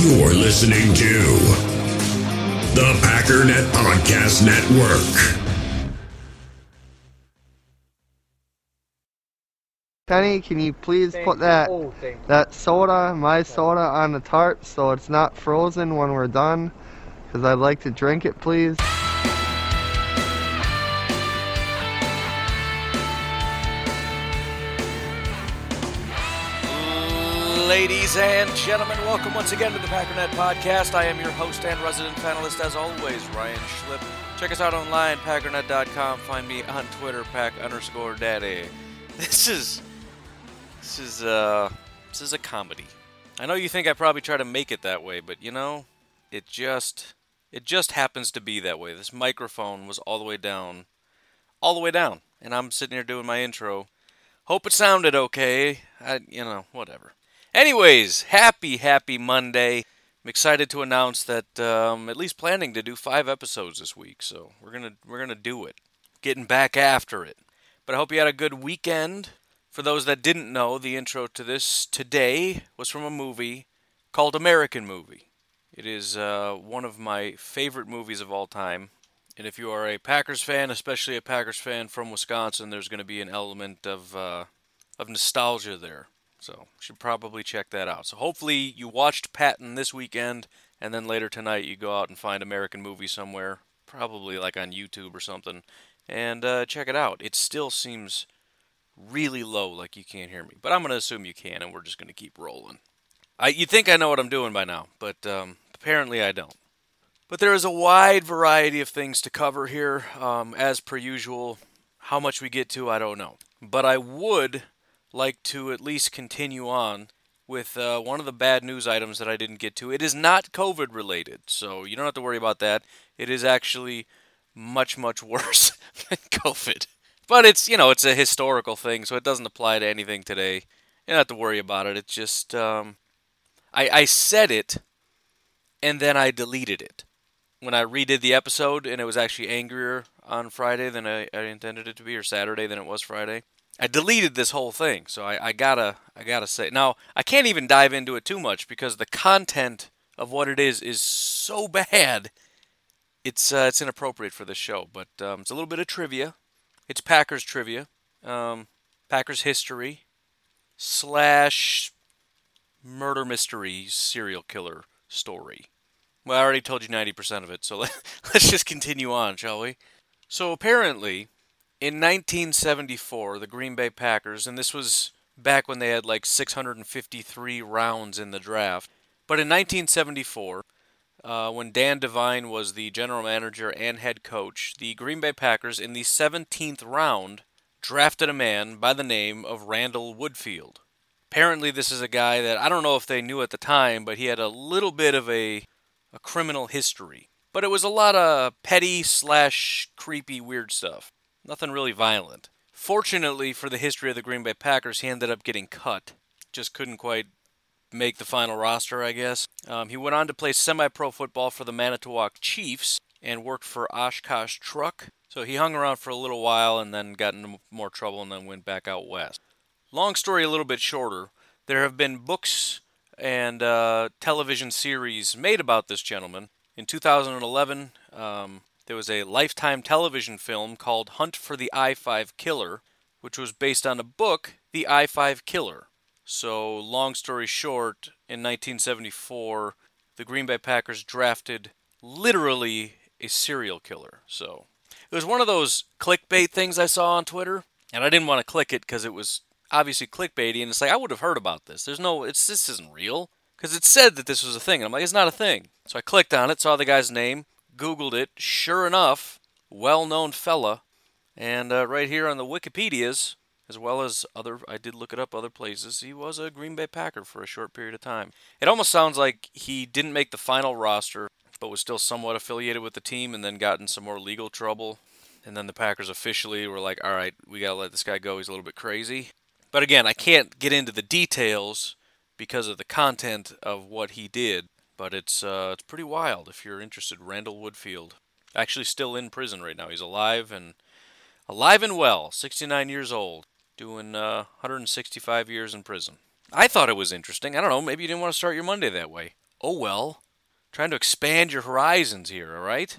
You're listening to the PackerNet Podcast Network. Penny, can you please put that soda, my soda, on the tarp so it's not frozen when we're done? Because I'd like to drink it, please. Ladies and gentlemen, welcome once again to the PackerNet Podcast. I am your host and resident panelist, as always, Ryan Schlipp. Check us out online, PackerNet.com. Find me on Twitter, Pack_Daddy. This is a comedy. I know you think I probably try to make it that way, but you know, it just happens to be that way. This microphone was all the way down, and I'm sitting here doing my intro. Hope it sounded okay. Whatever. Anyways, happy Monday. I'm excited to announce that at least planning to do 5 episodes this week, so we're gonna do it. Getting back after it. But I hope you had a good weekend. For those that didn't know, the intro to this today was from a movie called American Movie. It is one of my favorite movies of all time. And if you are a Packers fan, especially a Packers fan from Wisconsin, there's going to be an element of nostalgia there. So, should probably check that out. So, hopefully you watched Patton this weekend, and then later tonight you go out and find American Movie somewhere, probably like on YouTube or something, and check it out. It still seems really low, like you can't hear me. But I'm going to assume you can, and we're just going to keep rolling. You'd think I know what I'm doing by now, but apparently I don't. But there is a wide variety of things to cover here. As per usual, how much we get to, I don't know. But I would like to at least continue on with one of the bad news items that I didn't get to. It is not COVID related, so you don't have to worry about that. It is actually much worse than COVID. But it's a historical thing, so it doesn't apply to anything today. You don't have to worry about it. It's just I said it and then I deleted it when I redid the episode, and it was actually angrier on Friday than I intended it to be, or Saturday than it was Friday. I deleted this whole thing, so I gotta say. Now, I can't even dive into it too much because the content of what it is so bad, it's inappropriate for this show. But it's a little bit of trivia. It's Packers trivia, Packers history, / murder mystery serial killer story. Well, I already told you 90% of it, so let's just continue on, shall we? So apparently, in 1974, the Green Bay Packers, and this was back when they had like 653 rounds in the draft, but in 1974, when Dan Devine was the general manager and head coach, the Green Bay Packers, in the 17th round, drafted a man by the name of Randall Woodfield. Apparently this is a guy that, I don't know if they knew at the time, but he had a little bit of a criminal history. But it was a lot of petty / creepy weird stuff. Nothing really violent. Fortunately for the history of the Green Bay Packers, he ended up getting cut. Just couldn't quite make the final roster, I guess. He went on to play semi-pro football for the Manitowoc Chiefs and worked for Oshkosh Truck. So he hung around for a little while and then got into more trouble and then went back out west. Long story a little bit shorter, there have been books and television series made about this gentleman. In 2011... there was a Lifetime television film called Hunt for the I-5 Killer, which was based on a book, The I-5 Killer. So, long story short, in 1974, the Green Bay Packers drafted literally a serial killer. So, it was one of those clickbait things I saw on Twitter, and I didn't want to click it because it was obviously clickbaity, and it's like, I would have heard about this. This isn't real, because it said that this was a thing, and I'm like, it's not a thing. So I clicked on it, saw the guy's name, Googled it, sure enough, well-known fella, and right here on the Wikipedias, as well as I did look it up other places, he was a Green Bay Packer for a short period of time. It almost sounds like he didn't make the final roster, but was still somewhat affiliated with the team, and then got in some more legal trouble, and then the Packers officially were like, all right, we gotta let this guy go, he's a little bit crazy. But again, I can't get into the details because of the content of what he did. But it's pretty wild if you're interested. Randall Woodfield, actually still in prison right now. He's alive and well, 69 years old, doing 165 years in prison. I thought it was interesting. I don't know, maybe you didn't want to start your Monday that way. oh well. Trying to expand your horizons here, all right?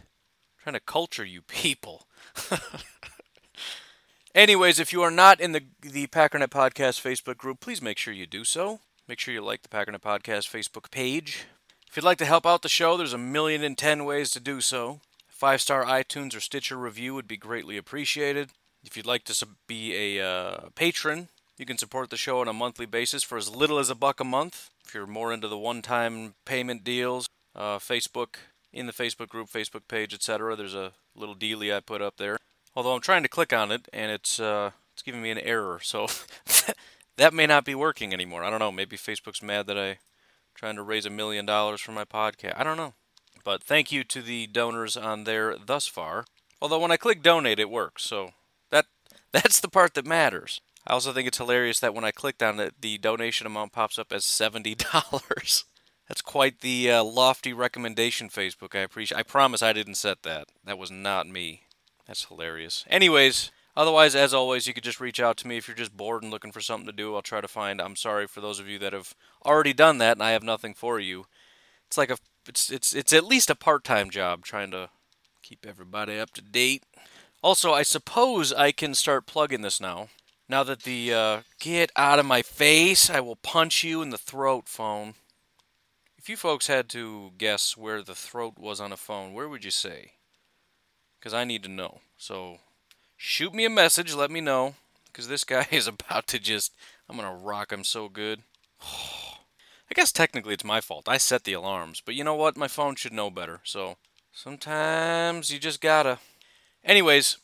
Trying to culture you people. Anyways, if you are not in the PackerNet Podcast Facebook group, please make sure you do so. Make sure you like the PackerNet Podcast Facebook page. If you'd like to help out the show, there's 1,010,000 ways to do so. 5-star iTunes or Stitcher review would be greatly appreciated. If you'd like to be a patron, you can support the show on a monthly basis for as little as $1 a month. If you're more into the one-time payment deals, Facebook, in the Facebook group, Facebook page, etc., there's a little dealie I put up there. Although I'm trying to click on it, and it's giving me an error, so that may not be working anymore. I don't know. Maybe Facebook's mad that I'm trying to raise $1 million for my podcast. I don't know. But thank you to the donors on there thus far. Although when I click donate, it works, so that's the part that matters. I also think it's hilarious that when I clicked on it, the donation amount pops up as $70. That's quite the lofty recommendation, Facebook. I appreciate. I promise I didn't set that. That was not me. That's hilarious. Anyways, otherwise, as always, you could just reach out to me if you're just bored and looking for something to do. I'll try to find. I'm sorry for those of you that have already done that, and I have nothing for you. It's like it's at least a part-time job trying to keep everybody up to date. Also, I suppose I can start plugging this now. Now that the, get out of my face, I will punch you in the throat phone. If you folks had to guess where the throat was on a phone, where would you say? Because I need to know. So, shoot me a message, let me know. Because this guy is about to just, I'm going to rock him so good. I guess technically it's my fault. I set the alarms. But you know what? My phone should know better. So, sometimes you just gotta. Anyways,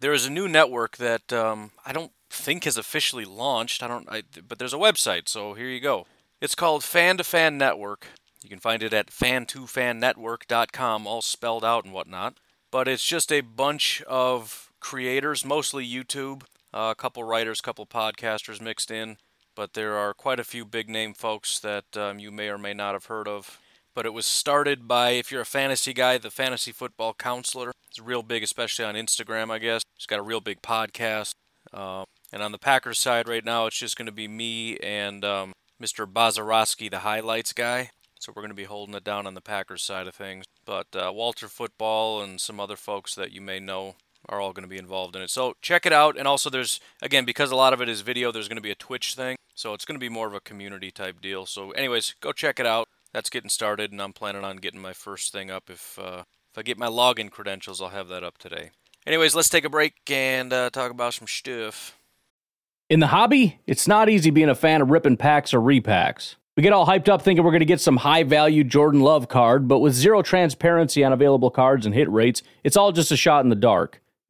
there is a new network that I don't think has officially launched. But there's a website, so here you go. It's called Fan to Fan Network. You can find it at fan2fannetwork.com, all spelled out and whatnot. But it's just a bunch of creators, mostly YouTube, a couple writers, a couple podcasters mixed in. But there are quite a few big name folks that you may or may not have heard of. But it was started by, if you're a fantasy guy, the Fantasy Football Counselor. It's real big, especially on Instagram, I guess. He's got a real big podcast. And on the Packers side right now, it's just going to be me and Mr. Bazarowski, the highlights guy. So we're going to be holding it down on the Packers side of things. But Walter Football and some other folks that you may know are all going to be involved in it. So check it out. And also there's, again, because a lot of it is video, there's going to be a Twitch thing. So it's going to be more of a community type deal. So anyways, go check it out. That's getting started, and I'm planning on getting my first thing up. If I get my login credentials, I'll have that up today. Anyways, let's take a break and talk about some stuff. In the hobby, it's not easy being a fan of ripping packs or repacks. We get all hyped up thinking we're going to get some high-value Jordan Love card, but with zero transparency on available cards and hit rates, it's all just a shot in the dark.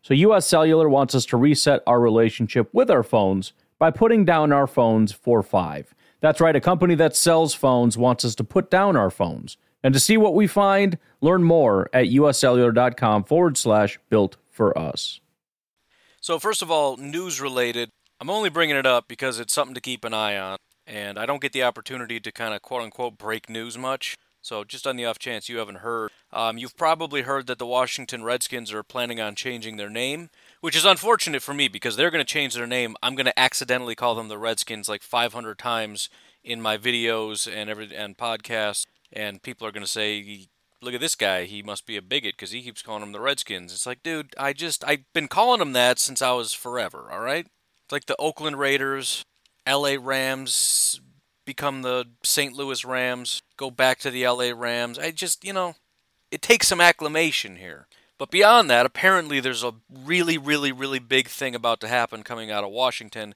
So U.S. Cellular wants us to reset our relationship with our phones by putting down our phones for $5. That's right, a company that sells phones wants us to put down our phones. And to see what we find, learn more at uscellular.com/built-for-us. So first of all, news-related, I'm only bringing it up because it's something to keep an eye on, and I don't get the opportunity to kind of quote-unquote break news much. So just on the off chance you haven't heard, you've probably heard that the Washington Redskins are planning on changing their name, which is unfortunate for me because they're going to change their name. I'm going to accidentally call them the Redskins like 500 times in my videos and podcasts, and people are going to say, look at this guy, he must be a bigot because he keeps calling them the Redskins. It's like, dude, I've been calling them that since I was forever, all right? It's like the Oakland Raiders, LA Rams, become the St. Louis Rams, go back to the L.A. Rams. I just, you know, it takes some acclimation here. But beyond that, apparently there's a really big thing about to happen coming out of Washington,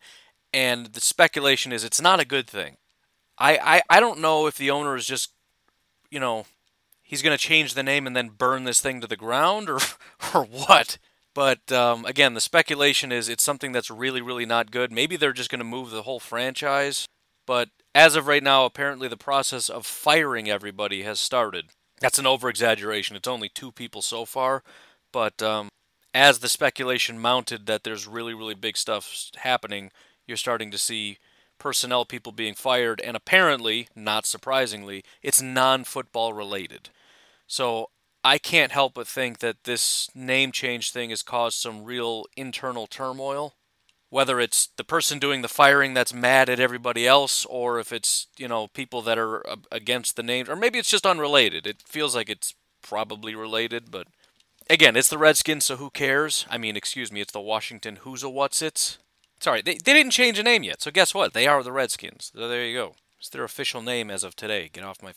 and the speculation is it's not a good thing. I don't know if the owner is just, you know, he's going to change the name and then burn this thing to the ground or what. But, again, the speculation is it's something that's really not good. Maybe they're just going to move the whole franchise. But as of right now, apparently the process of firing everybody has started. That's an over-exaggeration. It's only two people so far. But as the speculation mounted that there's really big stuff happening, you're starting to see personnel people being fired, and apparently, not surprisingly, it's non-football related. So I can't help but think that this name change thing has caused some real internal turmoil, whether it's the person doing the firing that's mad at everybody else, or if it's, you know, people that are against the name, or maybe it's just unrelated. It feels like it's probably related, but again, it's the Redskins, so who cares? I mean, excuse me, it's the Washington Who's-a-What's-its. Sorry, they didn't change a name yet, so guess what? They are the Redskins. So there you go. It's their official name as of today. Get off my...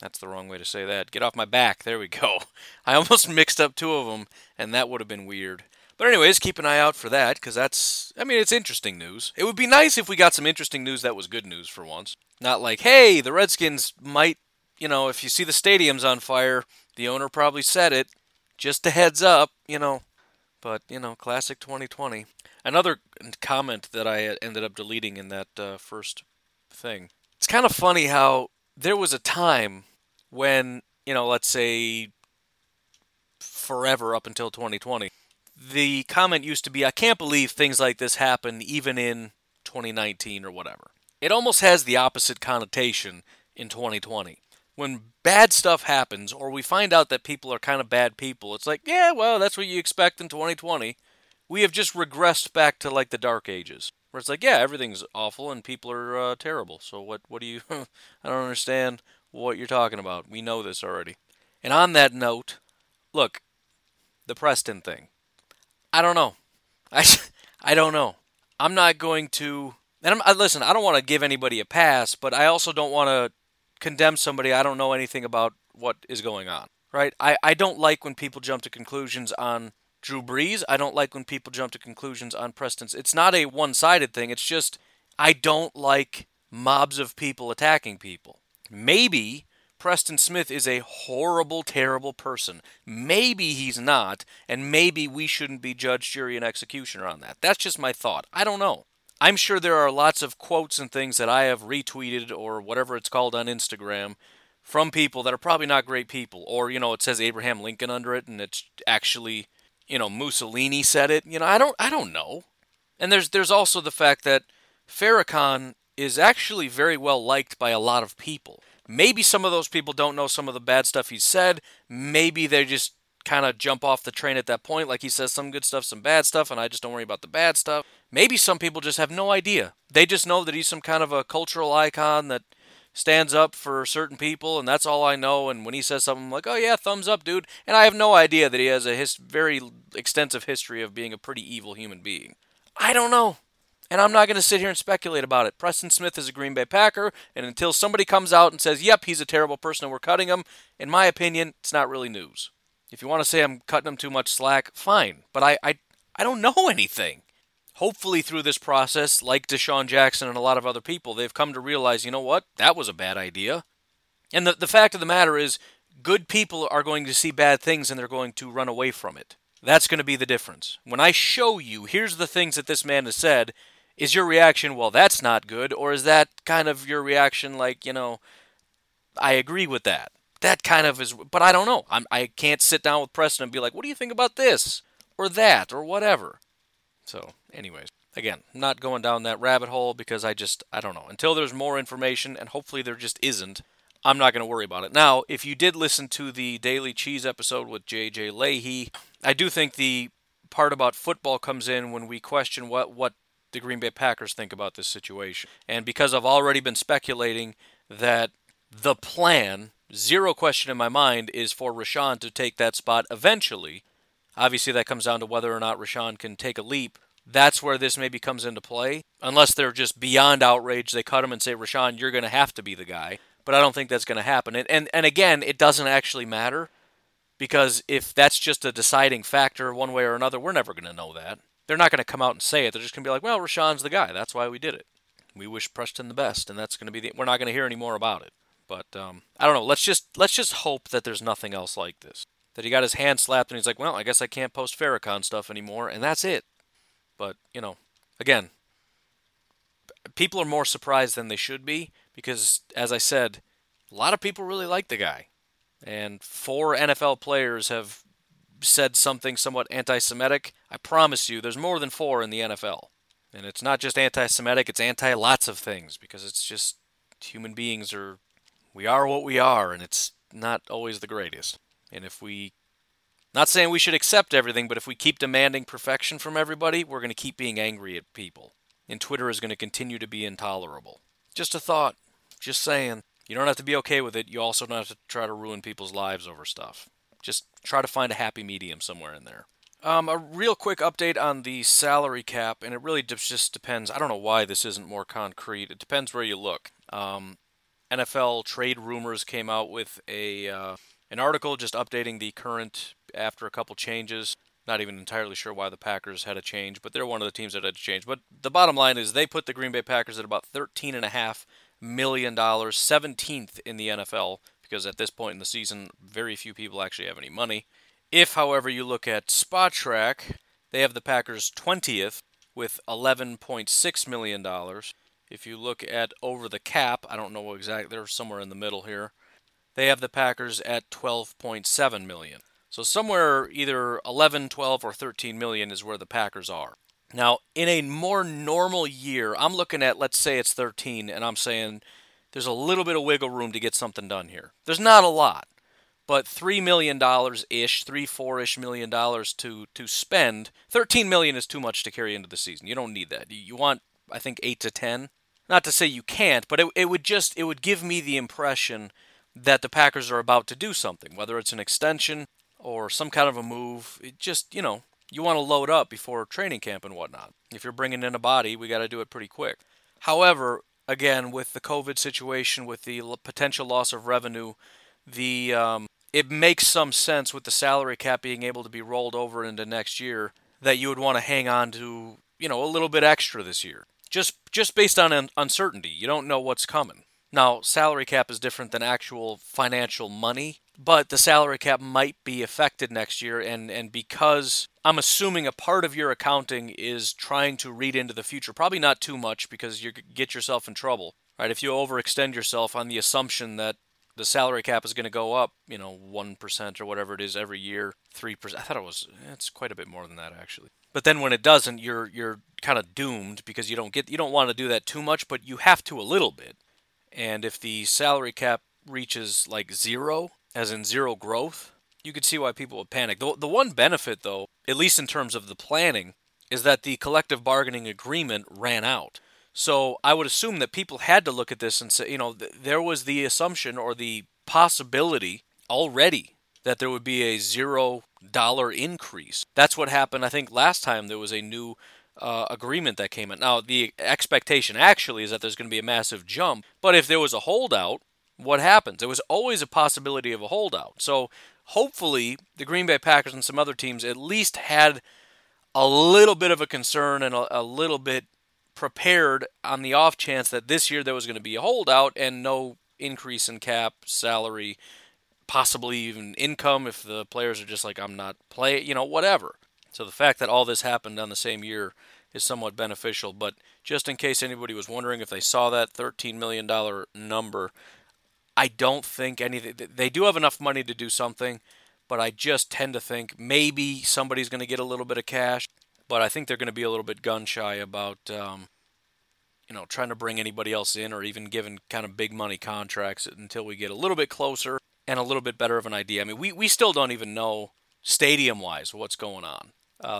That's the wrong way to say that. Get off my back. There we go. I almost mixed up two of them, and that would have been weird. But anyways, keep an eye out for that, because that's... I mean, it's interesting news. It would be nice if we got some interesting news that was good news for once. Not like, hey, the Redskins might... You know, if you see the stadium's on fire, the owner probably said it. Just a heads up, you know. But, you know, classic 2020. Another comment that I ended up deleting in that first thing. It's kind of funny how there was a time when, you know, let's say forever up until 2020, the comment used to be, I can't believe things like this happen even in 2019 or whatever. It almost has the opposite connotation in 2020. When bad stuff happens or we find out that people are kind of bad people, it's like, yeah, well, that's what you expect in 2020. We have just regressed back to, like, the Dark Ages, where it's like, yeah, everything's awful and people are terrible. So what do you... I don't understand what you're talking about. We know this already. And on that note, look, the Preston thing. I don't know. I don't know. I'm not going to... And listen, I don't want to give anybody a pass, but I also don't want to condemn somebody I don't know anything about what is going on, right? I don't like when people jump to conclusions on... Drew Brees. I don't like when people jump to conclusions on Preston's. It's not a one-sided thing. It's just I don't like mobs of people attacking people. Maybe Preston Smith is a horrible, terrible person. Maybe he's not, and maybe we shouldn't be judge, jury, and executioner on that. That's just my thought. I don't know. I'm sure there are lots of quotes and things that I have retweeted or whatever it's called on Instagram from people that are probably not great people. Or, you know, it says Abraham Lincoln under it, and it's actually... You know, Mussolini said it. You know, I don't know. And there's also the fact that Farrakhan is actually very well liked by a lot of people. Maybe some of those people don't know some of the bad stuff he said. Maybe they just kind of jump off the train at that point. Like he says some good stuff, some bad stuff, and I just don't worry about the bad stuff. Maybe some people just have no idea. They just know that he's some kind of a cultural icon that stands up for certain people, and that's all I know, and when he says something, I'm like, oh yeah, thumbs up, dude, and I have no idea that he has a very extensive history of being a pretty evil human being. I don't know, and I'm not going to sit here and speculate about it. Preston Smith is a Green Bay Packer, and until somebody comes out and says, yep, he's a terrible person and we're cutting him, in my opinion, it's not really news. If you want to say I'm cutting him too much slack, fine, but I don't know anything. Hopefully through this process, like Deshaun Jackson and a lot of other people, they've come to realize, you know what, that was a bad idea. And the fact of the matter is, good people are going to see bad things and they're going to run away from it. That's going to be the difference. When I show you, here's the things that this man has said, is your reaction, well, that's not good, or is that kind of your reaction like, you know, I agree with that. That kind of is, but I don't know. I can't sit down with Preston and be like, what do you think about this, or that, or whatever. So, anyways, again, I'm not going down that rabbit hole because I don't know. Until there's more information, and hopefully there just isn't, I'm not going to worry about it. Now, if you did listen to the Daily Cheese episode with J.J. Leahy, I do think the part about football comes in when we question what the Green Bay Packers think about this situation. And because I've already been speculating that the plan, zero question in my mind, is for Rashaan to take that spot eventually. Obviously, that comes down to whether or not Rashaan can take a leap. That's where this maybe comes into play. Unless they're just beyond outrage, they cut him and say, Rashaan, you're going to have to be the guy. But I don't think that's going to happen. And again, it doesn't actually matter, because if that's just a deciding factor one way or another, we're never going to know that. They're not going to come out and say it. They're just going to be like, well, Rashawn's the guy. That's why we did it. We wish Preston the best, and that's going to be the... We're not going to hear any more about it. But I don't know. Let's just hope that there's nothing else like this. That he got his hand slapped, and he's like, well, I guess I can't post Farrakhan stuff anymore, and that's it. But, you know, again, people are more surprised than they should be because, as I said, a lot of people really like the guy. And 4 NFL players have said something somewhat anti-Semitic. I promise you, there's more than 4 in the NFL. And it's not just anti-Semitic, it's anti-lots of things, because it's just human beings are, we are what we are, and it's not always the greatest. And if we... Not saying we should accept everything, but if we keep demanding perfection from everybody, we're going to keep being angry at people. And Twitter is going to continue to be intolerable. Just a thought. Just saying. You don't have to be okay with it. You also don't have to try to ruin people's lives over stuff. Just try to find a happy medium somewhere in there. A real quick update on the salary cap, and it really just depends. I don't know why this isn't more concrete. It depends where you look. NFL Trade Rumors came out with an article just updating the current after a couple changes. Not even entirely sure why the Packers had a change, but they're one of the teams that had a change. But the bottom line is they put the Green Bay Packers at about $13.5 million, 17th in the NFL, because at this point in the season, very few people actually have any money. If, however, you look at SpotTrack, they have the Packers 20th with $11.6 million. If you look at Over the Cap, I don't know exactly, they're somewhere in the middle here. They have the Packers at $12.7 million. So somewhere either 11, 12, or 13 million is where the Packers are. Now, in a more normal year, I'm looking at, let's say it's 13, and I'm saying there's a little bit of wiggle room to get something done here. There's not a lot, but $3 million-ish, $3-4-ish million to spend. $13 million is too much to carry into the season. You don't need that. You want, I think, 8 to 10. Not to say you can't, but it would give me the impression that the Packers are about to do something, whether it's an extension or some kind of a move. It just, you know, you want to load up before training camp and whatnot. If you're bringing in a body, we got to do it pretty quick. However, again, with the COVID situation, with the potential loss of revenue, the it makes some sense with the salary cap being able to be rolled over into next year that you would want to hang on to, you know, a little bit extra this year. Just based on uncertainty. You don't know what's coming. Now, salary cap is different than actual financial money, but the salary cap might be affected next year, and because I'm assuming a part of your accounting is trying to read into the future, probably not too much because you get yourself in trouble, right? If you overextend yourself on the assumption that the salary cap is going to go up, you know, 1% or whatever it is every year, 3%. I thought it's quite a bit more than that, actually. But then when it doesn't, you're kind of doomed because you don't want to do that too much, but you have to a little bit. And if the salary cap reaches like zero, as in zero growth, you could see why people would panic. The one benefit, though, at least in terms of the planning, is that the collective bargaining agreement ran out. So I would assume that people had to look at this and say, you know, there was the assumption or the possibility already that there would be a $0 increase. That's what happened, I think, last time there was a new agreement that came in. Now, the expectation actually is that there's going to be a massive jump, but if there was a holdout, what happens? There was always a possibility of a holdout. So hopefully the Green Bay Packers and some other teams at least had a little bit of a concern and a little bit prepared on the off chance that this year there was going to be a holdout and no increase in cap, salary, possibly even income if the players are just like, I'm not playing, you know, whatever. So the fact that all this happened on the same year is somewhat beneficial, but just in case anybody was wondering if they saw that $13 million number, I don't think anything... They do have enough money to do something, but I just tend to think maybe somebody's going to get a little bit of cash, but I think they're going to be a little bit gun-shy about you know, trying to bring anybody else in or even giving kind of big money contracts until we get a little bit closer and a little bit better of an idea. I mean, we still don't even know stadium-wise what's going on.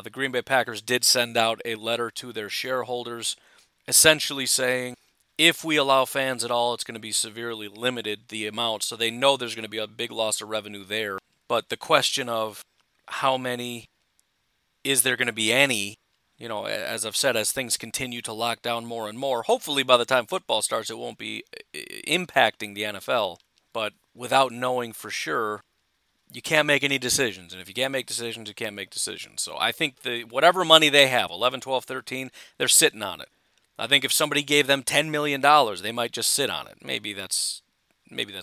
The Green Bay Packers did send out a letter to their shareholders essentially saying, if we allow fans at all, it's going to be severely limited, the amount. So they know there's going to be a big loss of revenue there. But the question of how many, is there going to be any, you know, as I've said, as things continue to lock down more and more, hopefully by the time football starts, it won't be impacting the NFL. But without knowing for sure, you can't make any decisions. And if you can't make decisions, you can't make decisions. So I think the whatever money they have, 11, 12, 13, they're sitting on it. I think if somebody gave them $10 million, they might just sit on it. Maybe that's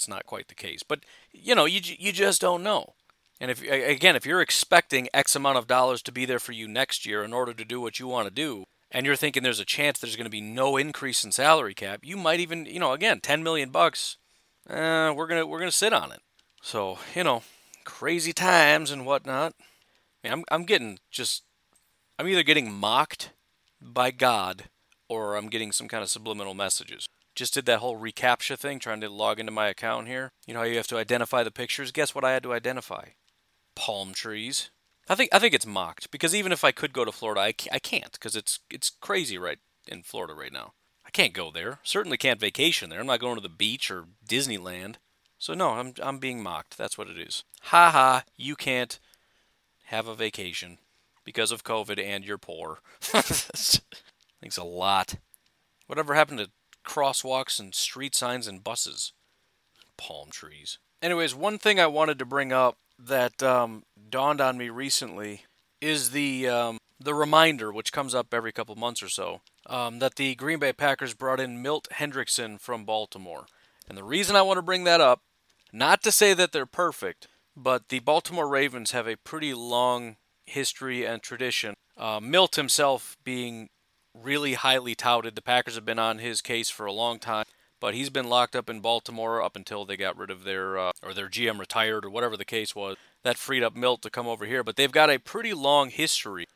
not quite the case. But, you know, you just don't know. And if you're expecting X amount of dollars to be there for you next year in order to do what you want to do, and you're thinking there's a chance there's going to be no increase in salary cap, you might even, you know, again, $10 million, we're gonna sit on it. So, you know, crazy times and whatnot. I mean, I'm either getting mocked by God or I'm getting some kind of subliminal messages. Just did that whole reCAPTCHA thing, trying to log into my account here. You know how you have to identify the pictures? Guess what I had to identify? Palm trees. I think it's mocked, because even if I could go to Florida, I can't, because it's crazy right in Florida right now. I can't go there. Certainly can't vacation there. I'm not going to the beach or Disneyland. So no, I'm being mocked. That's what it is. Ha ha, you can't have a vacation because of COVID and you're poor. Thanks a lot. Whatever happened to crosswalks and street signs and buses? Palm trees. Anyways, one thing I wanted to bring up that dawned on me recently is the reminder, which comes up every couple months or so, that the Green Bay Packers brought in Milt Hendrickson from Baltimore. And the reason I want to bring that up, not to say that they're perfect, but the Baltimore Ravens have a pretty long history and tradition. Milt himself being really highly touted. The Packers have been on his case for a long time, but he's been locked up in Baltimore up until they got rid of their GM retired or whatever the case was. That freed up Milt to come over here, but they've got a pretty long history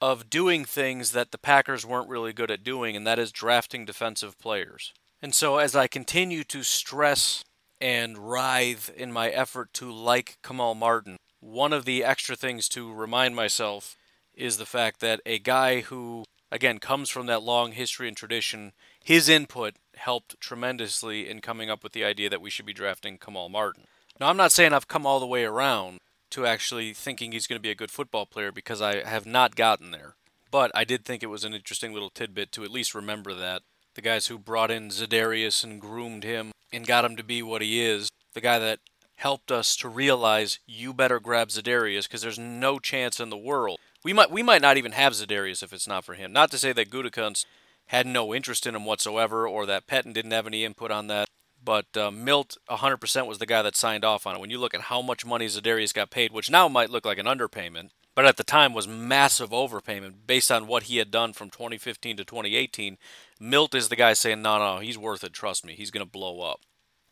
of doing things that the Packers weren't really good at doing, and that is drafting defensive players. And so as I continue to stress and writhe in my effort to like Kamal Martin, one of the extra things to remind myself is the fact that a guy who, again, comes from that long history and tradition, his input helped tremendously in coming up with the idea that we should be drafting Kamal Martin. Now, I'm not saying I've come all the way around to actually thinking he's going to be a good football player, because I have not gotten there. But I did think it was an interesting little tidbit to at least remember that. The guys who brought in Za'Darius and groomed him and got him to be what he is, the guy that helped us to realize you better grab Za'Darius because there's no chance in the world. We might not even have Za'Darius if it's not for him. Not to say that Gutekunst had no interest in him whatsoever, or that Petten didn't have any input on that, but Milt 100% was the guy that signed off on it. When you look at how much money Za'Darius got paid, which now might look like an underpayment, but at the time was massive overpayment based on what he had done from 2015 to 2018, Milt is the guy saying, no, he's worth it, trust me, he's going to blow up.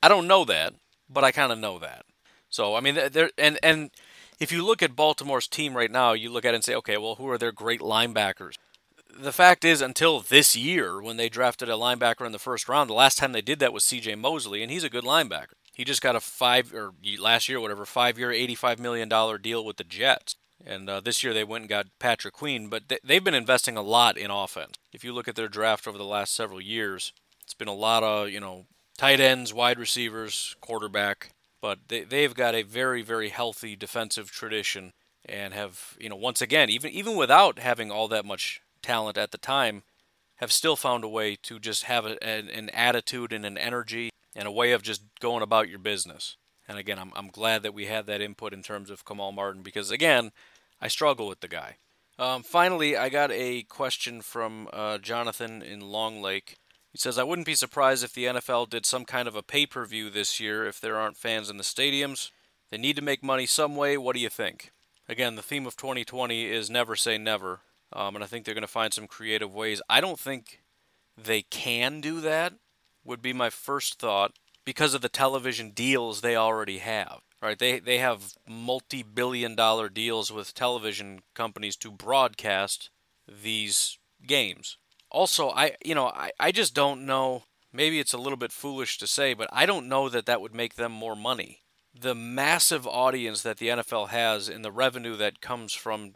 I don't know that, but I kind of know that. So, I mean, and if you look at Baltimore's team right now, you look at it and say, okay, well, who are their great linebackers? The fact is, until this year, when they drafted a linebacker in the first round, the last time they did that was C.J. Mosley, and he's a good linebacker. He just got a five-year, $85 million deal with the Jets. And this year they went and got Patrick Queen, but they've been investing a lot in offense. If you look at their draft over the last several years, it's been a lot of, you know, tight ends, wide receivers, quarterback. But they've got a very, very healthy defensive tradition and have, you know, once again, even without having all that much talent at the time, have still found a way to just have an attitude and an energy and a way of just going about your business. And again, I'm glad that we had that input in terms of Kamal Martin because, again, I struggle with the guy. Finally, I got a question from Jonathan in Long Lake. He says, I wouldn't be surprised if the NFL did some kind of a pay-per-view this year if there aren't fans in the stadiums. They need to make money some way. What do you think? Again, the theme of 2020 is never say never, and I think they're going to find some creative ways. I don't think they can do that, would be my first thought, because of the television deals they already have. Right? They have multi-billion-dollar deals with television companies to broadcast these games. Also, I just don't know, maybe it's a little bit foolish to say, but I don't know that that would make them more money. The massive audience that the NFL has and the revenue that comes from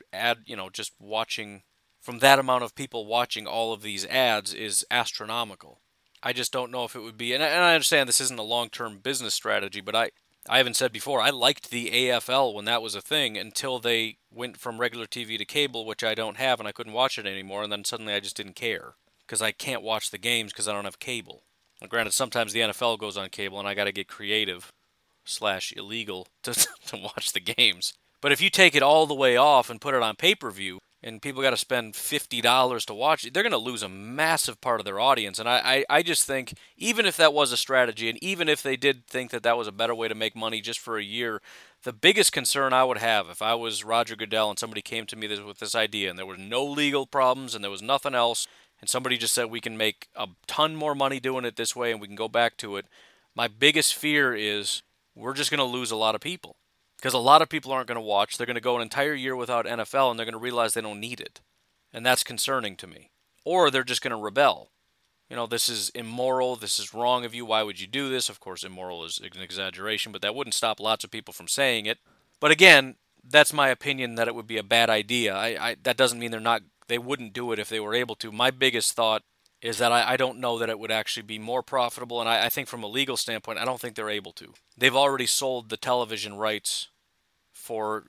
just watching, from that amount of people watching all of these ads is astronomical. I just don't know if it would be, and I understand this isn't a long-term business strategy, but I, Ivan said before, I liked the AFL when that was a thing until they went from regular TV to cable, which I don't have, and I couldn't watch it anymore, and then suddenly I just didn't care because I can't watch the games because I don't have cable. Now, granted, sometimes the NFL goes on cable, and I got to get creative / illegal to watch the games. But if you take it all the way off and put it on pay-per-view, and people got to spend $50 to watch it, they're going to lose a massive part of their audience. And I just think, even if that was a strategy, and even if they did think that that was a better way to make money just for a year, the biggest concern I would have if I was Roger Goodell and somebody came to me with this idea and there were no legal problems and there was nothing else, and somebody just said we can make a ton more money doing it this way and we can go back to it, my biggest fear is we're just going to lose a lot of people. Because a lot of people aren't going to watch. They're going to go an entire year without NFL, and they're going to realize they don't need it. And that's concerning to me. Or they're just going to rebel. You know, this is immoral. This is wrong of you. Why would you do this? Of course, immoral is an exaggeration, but that wouldn't stop lots of people from saying it. But again, that's my opinion that it would be a bad idea. That doesn't mean they wouldn't do it if they were able to. My biggest thought is that I don't know that it would actually be more profitable, and I think from a legal standpoint, I don't think they're able to. They've already sold the television rights for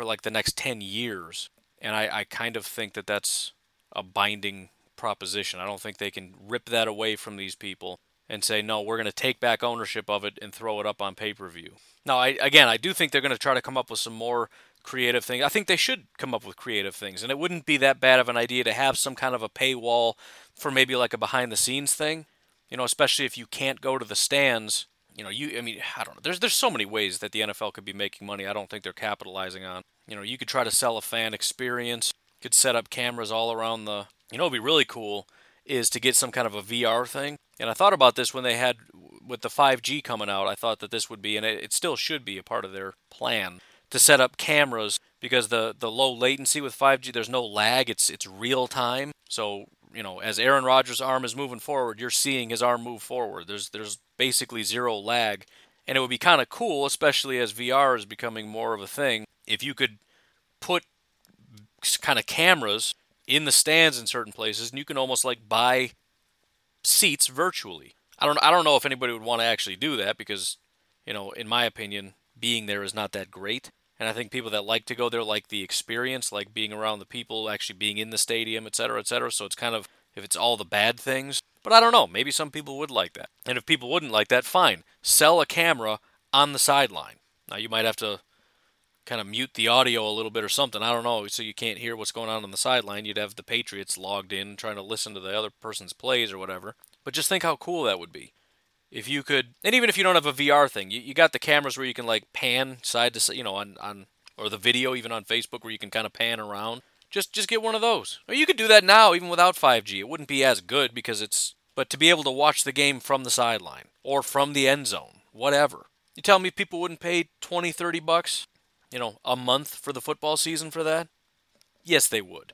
like the next 10 years, and I kind of think that that's a binding proposition. I don't think they can rip that away from these people and say, no, we're going to take back ownership of it and throw it up on pay-per-view. Now, I do think they're going to try to come up with some more creative things. I think they should come up with creative things, and it wouldn't be that bad of an idea to have some kind of a paywall for maybe like a behind-the-scenes thing, you know, especially if you can't go to the stands. You know, I don't know. There's so many ways that the NFL could be making money I don't think they're capitalizing on. You know, you could try to sell a fan experience. You could set up cameras all around what would be really cool is to get some kind of a VR thing. And I thought about this when they had, with the 5G coming out, I thought that this would be, and it still should be a part of their plan, to set up cameras, because the low latency with 5G, there's no lag, it's real time. So, you know, as Aaron Rodgers' arm is moving forward, you're seeing his arm move forward. There's basically zero lag, and it would be kind of cool, especially as VR is becoming more of a thing, if you could put kind of cameras in the stands in certain places, and you can almost like buy seats virtually. I don't know if anybody would want to actually do that, because, you know, in my opinion, being there is not that great. And I think people that like to go there like the experience, like being around the people, actually being in the stadium, et cetera, et cetera. So it's kind of, if it's all the bad things. But I don't know. Maybe some people would like that. And if people wouldn't like that, fine. Sell a camera on the sideline. Now, you might have to kind of mute the audio a little bit or something. I don't know. So you can't hear what's going on the sideline. You'd have the Patriots logged in trying to listen to the other person's plays or whatever. But just think how cool that would be. If you could, and even if you don't have a VR thing, you got the cameras where you can like pan side to side, you know, on or the video even on Facebook where you can kind of pan around. Just get one of those. Or you could do that now even without 5G. It wouldn't be as good but to be able to watch the game from the sideline or from the end zone, whatever. You tell me people wouldn't pay $20-$30, you know, a month for the football season for that? Yes, they would.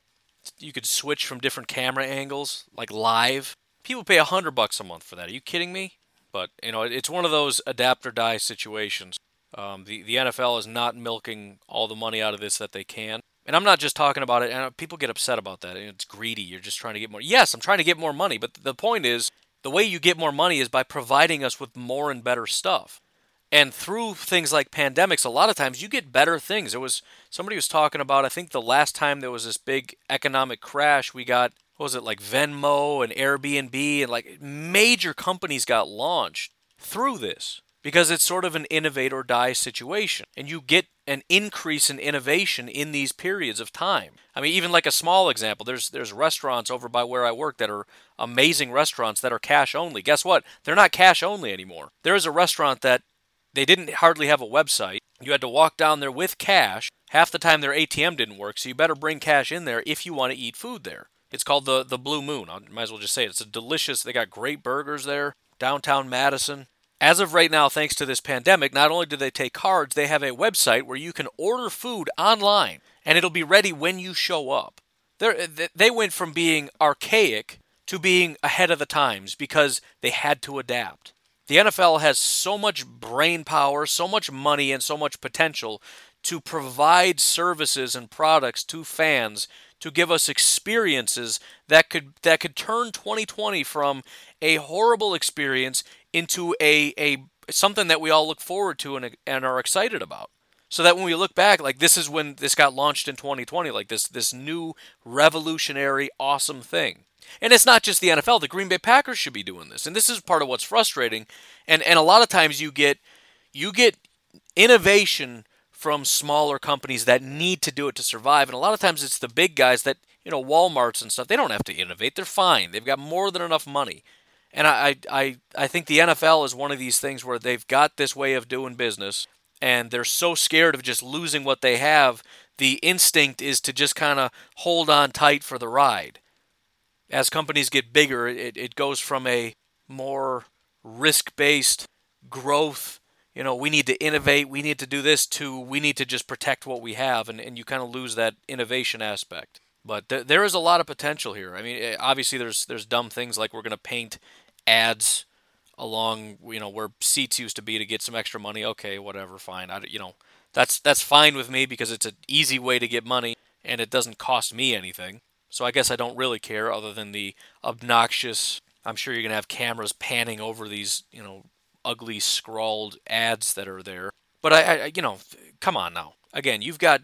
You could switch from different camera angles, like live. People pay $100 a month for that. Are you kidding me? But, you know, it's one of those adapt-or-die situations. The NFL is not milking all the money out of this that they can. And I'm not just talking about it. And people get upset about that. It's greedy. You're just trying to get more. Yes, I'm trying to get more money. But the point is, the way you get more money is by providing us with more and better stuff. And through things like pandemics, a lot of times you get better things. Somebody was talking about, I think the last time there was this big economic crash, we got... What was it, like Venmo and Airbnb and like major companies got launched through this because it's sort of an innovate or die situation, and you get an increase in innovation in these periods of time. I mean, even like a small example, there's restaurants over by where I work that are amazing restaurants that are cash only. Guess what? They're not cash only anymore. There is a restaurant that they didn't hardly have a website. You had to walk down there with cash. Half the time their ATM didn't work, so you better bring cash in there if you want to eat food there. It's called the Blue Moon. I might as well just say it. It's a delicious, they got great burgers there, downtown Madison. As of right now, thanks to this pandemic, not only do they take cards, they have a website where you can order food online, and it'll be ready when you show up. They went from being archaic to being ahead of the times because they had to adapt. The NFL has so much brain power, so much money, and so much potential to provide services and products to fans to give us experiences that could turn 2020 from a horrible experience into a it's something that we all look forward to and are excited about. So that when we look back, like, this is when this got launched in 2020, like this new revolutionary, awesome thing. And it's not just the NFL. The Green Bay Packers should be doing this. And this is part of what's frustrating. And a lot of times you get innovation from smaller companies that need to do it to survive. And a lot of times it's the big guys that, you know, Walmarts and stuff, they don't have to innovate. They're fine. They've got more than enough money. And I think the NFL is one of these things where they've got this way of doing business, and they're so scared of just losing what they have, the instinct is to just kind of hold on tight for the ride. As companies get bigger, it goes from a more risk-based growth, you know, we need to innovate, we need to do this, to we need to just protect what we have, and you kind of lose that innovation aspect. But there is a lot of potential here. I mean, obviously there's dumb things like we're going to paint ads along, you know, where seats used to be to get some extra money. Okay, whatever, fine. That's fine with me because it's an easy way to get money and it doesn't cost me anything. So I guess I don't really care other than the obnoxious, I'm sure you're going to have cameras panning over these, you know, ugly scrawled ads that are there. But I you know, come on now. Again, you've got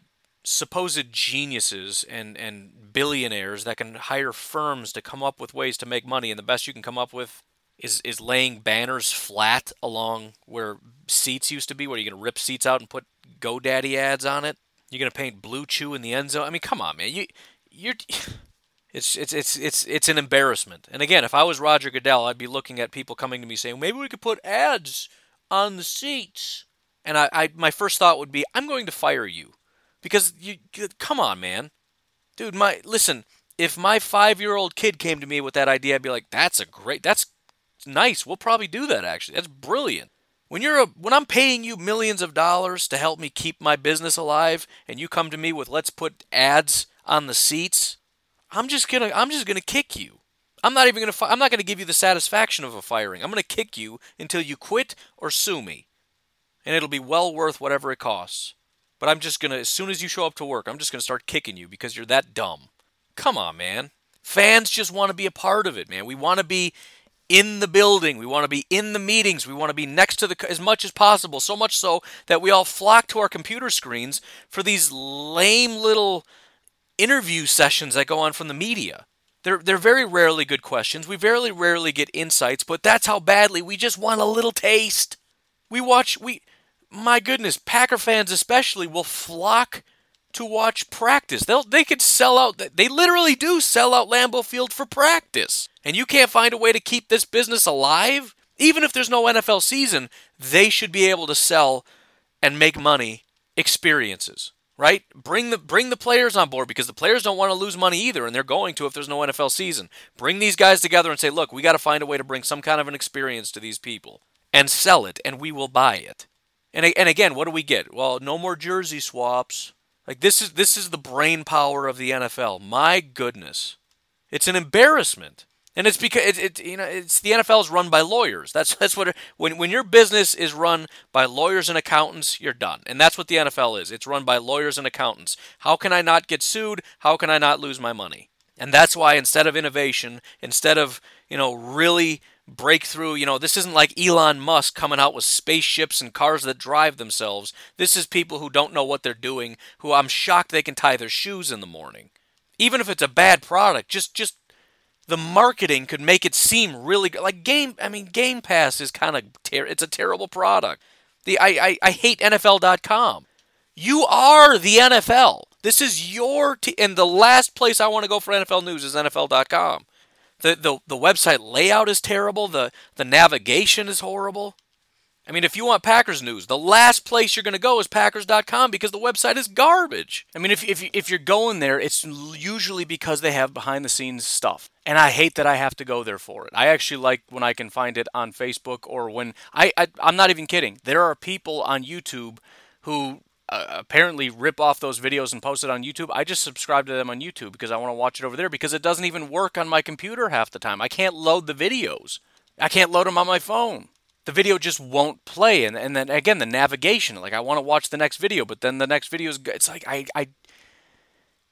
supposed geniuses and billionaires that can hire firms to come up with ways to make money, and the best you can come up with is laying banners flat along where seats used to be. What, are you going to rip seats out and put Go Daddy ads on it? You're going to paint Blue Chew in the end zone? I mean, come on, man. It's an embarrassment. And again, if I was Roger Goodell, I'd be looking at people coming to me saying, maybe we could put ads on the seats. And my first thought would be, I'm going to fire you. Because come on, man. Dude, listen, if my 5-year-old kid came to me with that idea, I'd be like, that's nice. We'll probably do that, actually. That's brilliant. When I'm paying you millions of dollars to help me keep my business alive, and you come to me with, let's put ads on the seats, I'm just gonna kick you. I'm not gonna give you the satisfaction of a firing. I'm gonna kick you until you quit or sue me, and it'll be well worth whatever it costs. But I'm just gonna, as soon as you show up to work, I'm just gonna start kicking you because you're that dumb. Come on, man. Fans just want to be a part of it, man. We want to be in the building. We want to be in the meetings. We want to be next to as much as possible. So much so that we all flock to our computer screens for these lame little interview sessions that go on from the media. They're very rarely good questions. We very rarely get insights, but that's how badly we just want a little taste. My goodness, Packer fans especially will flock to watch practice. They could sell out. They literally do sell out Lambeau Field for practice. And you can't find a way to keep this business alive? Even if there's no NFL season, they should be able to sell and make money experiences, right? Bring the players on board because the players don't want to lose money either, and they're going to if there's no NFL season. Bring these guys together and say, look, we got to find a way to bring some kind of an experience to these people and sell it, and we will buy it. And again, what do we get? Well, no more jersey swaps. Like this is the brain power of the NFL. My goodness, it's an embarrassment, and it's because it's the NFL is run by lawyers. That's what when your business is run by lawyers and accountants, you're done. And that's what the NFL is. It's run by lawyers and accountants. How can I not get sued? How can I not lose my money? And that's why instead of innovation, instead of really breakthrough, this isn't like Elon Musk coming out with spaceships and cars that drive themselves. This is people who don't know what they're doing, who I'm shocked they can tie their shoes in the morning. Even if it's a bad product, just the marketing could make it seem really good. Like Game Pass is kind of, it's a terrible product. I hate NFL.com. You are the NFL. This is your team. And the last place I want to go for NFL news is NFL.com. The website layout is terrible. The navigation is horrible. I mean, if you want Packers news, the last place you're going to go is Packers.com because the website is garbage. I mean, if you're going there, it's usually because they have behind-the-scenes stuff. And I hate that I have to go there for it. I actually like when I can find it on Facebook or when... I'm not even kidding. There are people on YouTube who... apparently rip off those videos and post it on YouTube. I just subscribe to them on YouTube because I want to watch it over there because it doesn't even work on my computer half the time. I can't load the videos. I can't load them on my phone. The video just won't play. And then again, the navigation, like I want to watch the next video, but then the next video is good. It's like,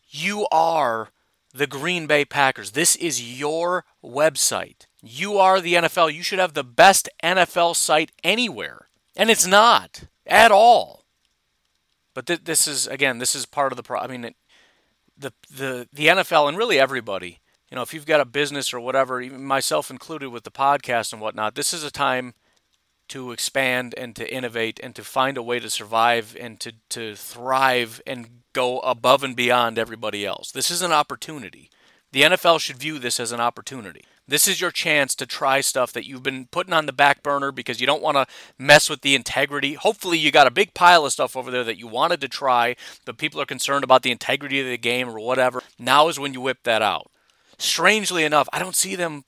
you are the Green Bay Packers. This is your website. You are the NFL. You should have the best NFL site anywhere. And it's not at all. But this is, again, this is part of the problem. I mean, the NFL and really everybody, you know, if you've got a business or whatever, even myself included with the podcast and whatnot, this is a time to expand and to innovate and to find a way to survive and to thrive and go above and beyond everybody else. This is an opportunity. The NFL should view this as an opportunity. This is your chance to try stuff that you've been putting on the back burner because you don't want to mess with the integrity. Hopefully you got a big pile of stuff over there that you wanted to try, but people are concerned about the integrity of the game or whatever. Now is when you whip that out. Strangely enough, I don't see them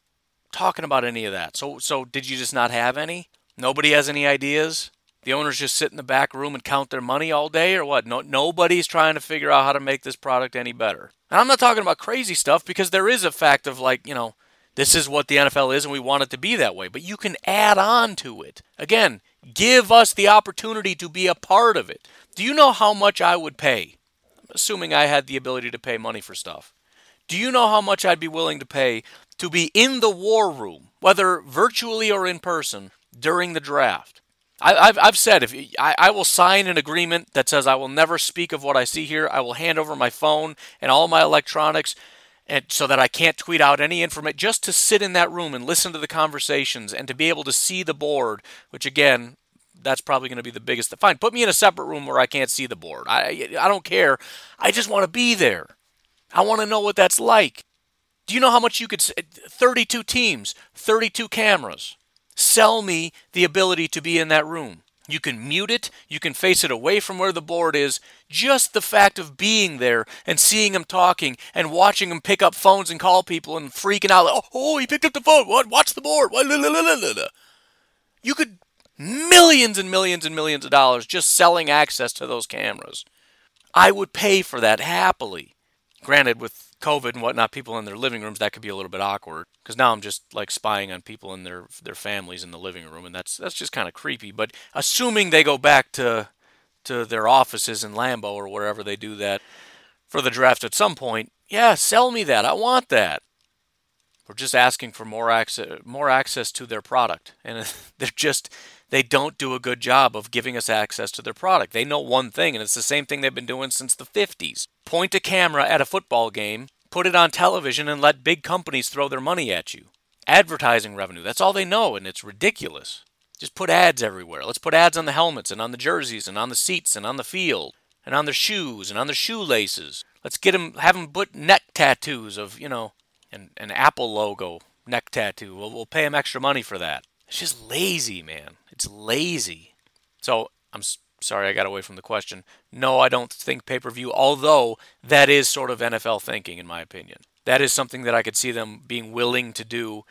talking about any of that. So did you just not have any? Nobody has any ideas? The owners just sit in the back room and count their money all day or what? No, nobody's trying to figure out how to make this product any better. And I'm not talking about crazy stuff because there is a fact of like, you know, this is what the NFL is and we want it to be that way. But you can add on to it. Again, give us the opportunity to be a part of it. Do you know how much I would pay? I'm assuming I had the ability to pay money for stuff. Do you know how much I'd be willing to pay to be in the war room, whether virtually or in person, during the draft? I've said if I will sign an agreement that says I will never speak of what I see here. I will hand over my phone and all my electronics and so that I can't tweet out any information, just to sit in that room and listen to the conversations and to be able to see the board, which, again, that's probably going to be the biggest. Fine, put me in a separate room where I can't see the board. I don't care. I just want to be there. I want to know what that's like. Do you know how much you could say? 32 teams, 32 cameras. Sell me the ability to be in that room. You can mute it. You can face it away from where the board is. Just the fact of being there and seeing them talking and watching them pick up phones and call people and freaking out. Like, oh, he picked up the phone. What? Watch the board. You could millions and millions and millions of dollars just selling access to those cameras. I would pay for that happily. Granted, with COVID and whatnot, people in their living rooms, that could be a little bit awkward because now I'm just like spying on people and their families in the living room, and that's just kind of creepy. But assuming they go back to their offices in Lambeau or wherever they do that for the draft at some point, yeah, sell me that. I want that. We're just asking for more access to their product, and they don't do a good job of giving us access to their product. They know one thing, and it's the same thing they've been doing since the 50s. Point a camera at a football game, put it on television, and let big companies throw their money at you. Advertising revenue, that's all they know, and it's ridiculous. Just put ads everywhere. Let's put ads on the helmets and on the jerseys and on the seats and on the field and on their shoes and on their shoelaces. Let's have them put neck tattoos of, you know, an Apple logo neck tattoo. We'll pay them extra money for that. It's just lazy, man. It's lazy. So I'm sorry I got away from the question. No, I don't think pay-per-view, although that is sort of NFL thinking, in my opinion. That is something that I could see them being willing to do,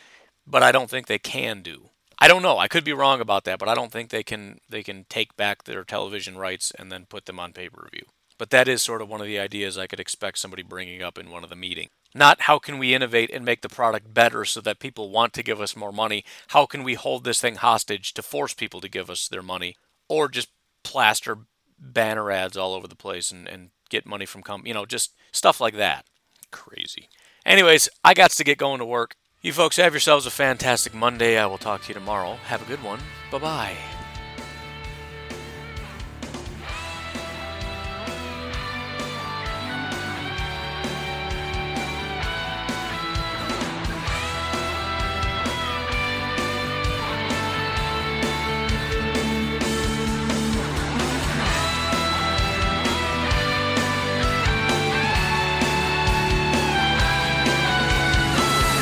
but I don't think they can do. I don't know. I could be wrong about that, but I don't think they can take back their television rights and then put them on pay-per-view. But that is sort of one of the ideas I could expect somebody bringing up in one of the meetings. Not how can we innovate and make the product better so that people want to give us more money. How can we hold this thing hostage to force people to give us their money, or just plaster banner ads all over the place and get money from just stuff like that. Crazy. Anyways, I got to get going to work. You folks have yourselves a fantastic Monday. I will talk to you tomorrow. Have a good one. Bye-bye.